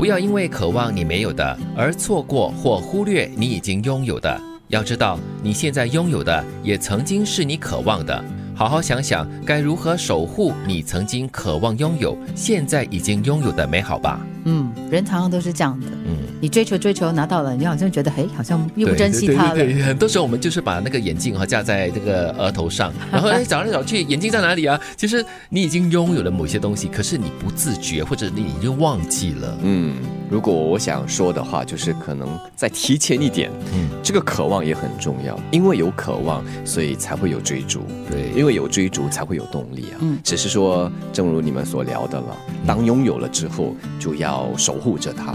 不要因为渴望你没有的而错过或忽略你已经拥有的。要知道，你现在拥有的也曾经是你渴望的。好好想想该如何守护你曾经渴望拥有、现在已经拥有的美好吧。嗯，人常常都是这样的。嗯，你追求拿到了，你好像觉得哎，好像又不珍惜它了。对，很多时候我们就是把那个眼镜架在这个额头上，然后找来找去，眼镜在哪里啊？其实你已经拥有了某些东西，可是你不自觉，或者你已经忘记了。嗯，如果我想说的话，就是可能再提前一点。嗯，这个渴望也很重要，因为有渴望，所以才会有追逐。对，因为有追逐才会有动力啊！只是说，正如你们所聊的了，当拥有了之后，就要守护着它。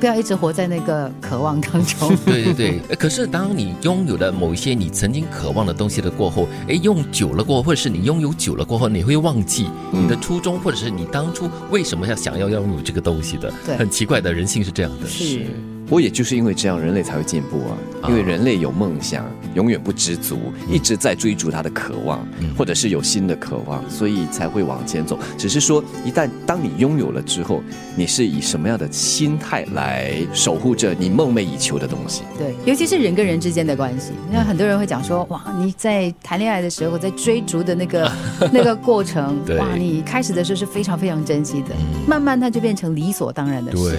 不要一直活在那个渴望当中。对。可是当你拥有了某一些你曾经渴望的东西的过后，用久了过后，或者是你拥有久了过后，你会忘记你的初衷，或者是你当初为什么要想要拥有这个东西的。对，很奇怪的，人性是这样的。是。我也就是因为这样，人类才会进步啊！因为人类有梦想，永远不知足，一直在追逐他的渴望，或者是有新的渴望，所以才会往前走。只是说，一旦当你拥有了之后，你是以什么样的心态来守护着你梦寐以求的东西？对，尤其是人跟人之间的关系。那很多人会讲说，哇，你在谈恋爱的时候，在追逐的那个过程，哇，你开始的时候是非常非常珍惜的，慢慢它就变成理所当然的事。对，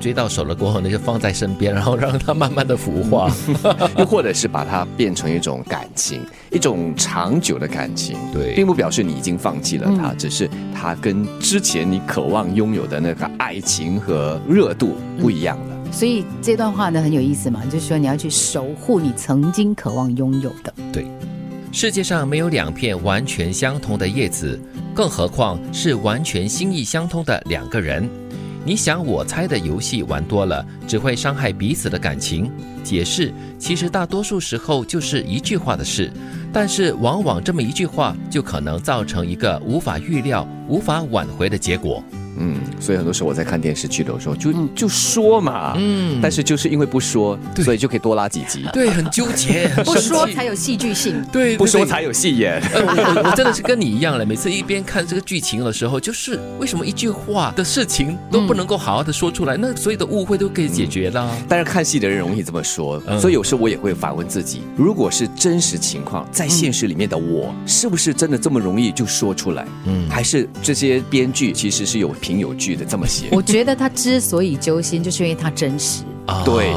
追到手了过后，那就放在身边，然后让它慢慢的腐化，又或者是把它变成一种感情，一种长久的感情。对，并不表示你已经放弃了它，只是它跟之前你渴望拥有的那个爱情和热度不一样了。所以这段话呢很有意思嘛，就是说你要去守护你曾经渴望拥有的。对，世界上没有两片完全相同的叶子，更何况是完全心意相通的两个人。你想我猜的游戏玩多了，只会伤害彼此的感情。解释其实大多数时候就是一句话的事，但是往往这么一句话就可能造成一个无法预料、无法挽回的结果。嗯，所以很多时候我在看电视剧的时候就说嘛，但是就是因为不说，所以就可以多拉几集。对，很纠结，不说才有戏剧性。对，不说才有戏演。我真的是跟你一样了，每次一边看这个剧情的时候，就是为什么一句话的事情都不能够好好的说出来，那所有的误会都可以解决了。但是看戏的人容易这么说，所以有时候我也会反问自己，如果是真实情况，在现实里面的我，是不是真的这么容易就说出来？还是这些编剧其实是有挺有趣的这么写。我觉得他之所以揪心，就是因为他真实。对，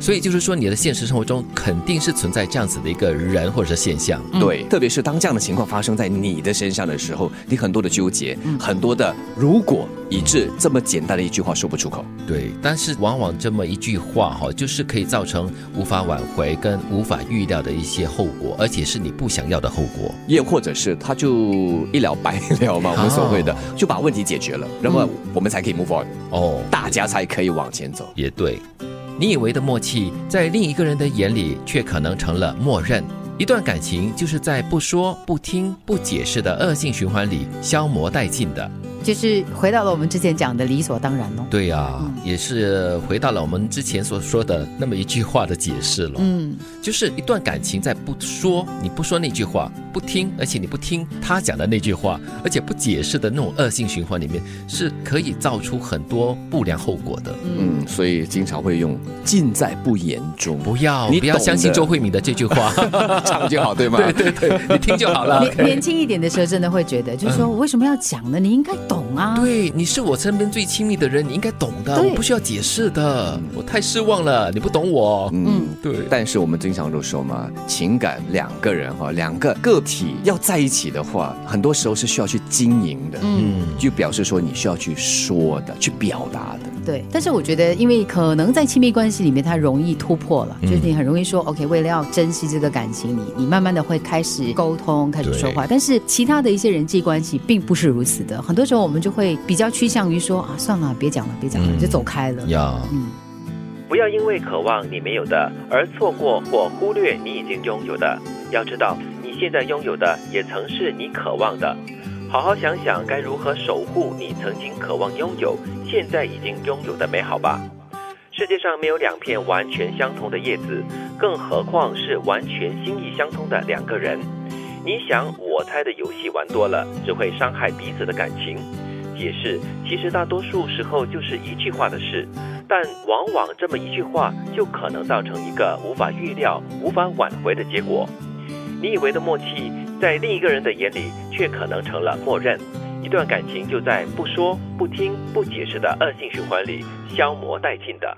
所以就是说你的现实生活中肯定是存在这样子的一个人或者是现象。对，特别是当这样的情况发生在你的身上的时候，你很多的纠结，很多的如果，以致这么简单的一句话说不出口。对，但是往往这么一句话就是可以造成无法挽回跟无法预料的一些后果，而且是你不想要的后果。也或者是他就一了百了嘛，我们所谓的就把问题解决了，然后我们才可以 move on。大家才可以往前走。也对。你以为的默契，在另一个人的眼里却可能成了默认。一段感情就是在不说、不听、不解释的恶性循环里消磨殆尽的。就是回到了我们之前讲的理所当然咯。对啊，也是回到了我们之前所说的那么一句话的解释咯。就是一段感情在不说，你不说那句话，不听，而且你不听他讲的那句话，而且不解释的那种恶性循环里面，是可以造出很多不良后果的。所以经常会用尽在不言中。不要相信周慧敏的这句话，唱就好，对吗？对，你听就好了。年轻一点的时候真的会觉得，就是说我为什么要讲呢？你应该懂。对，你是我身边最亲密的人，你应该懂的，我不需要解释的。我太失望了，你不懂我。对。但是我们经常都说嘛，情感两个人两个个体要在一起的话，很多时候是需要去经营的。就表示说你需要去说的，去表达的。对。但是我觉得，因为可能在亲密关系里面，它容易突破了，就是你很容易说 OK， 为了要珍惜这个感情，你慢慢的会开始沟通，开始说话。但是其他的一些人际关系并不是如此的，很多时候。我们就会比较趋向于说啊，算了，别讲了，就走开了。不要因为渴望你没有的而错过或忽略你已经拥有的。要知道，你现在拥有的也曾是你渴望的。好好想想该如何守护你曾经渴望拥有、现在已经拥有的美好吧。世界上没有两片完全相同的叶子，更何况是完全心意相通的两个人。你想我猜的游戏玩多了，只会伤害彼此的感情。解释，其实大多数时候就是一句话的事，但往往这么一句话就可能造成一个无法预料、无法挽回的结果。你以为的默契，在另一个人的眼里却可能成了默认，一段感情就在不说、不听、不解释的恶性循环里消磨殆尽的。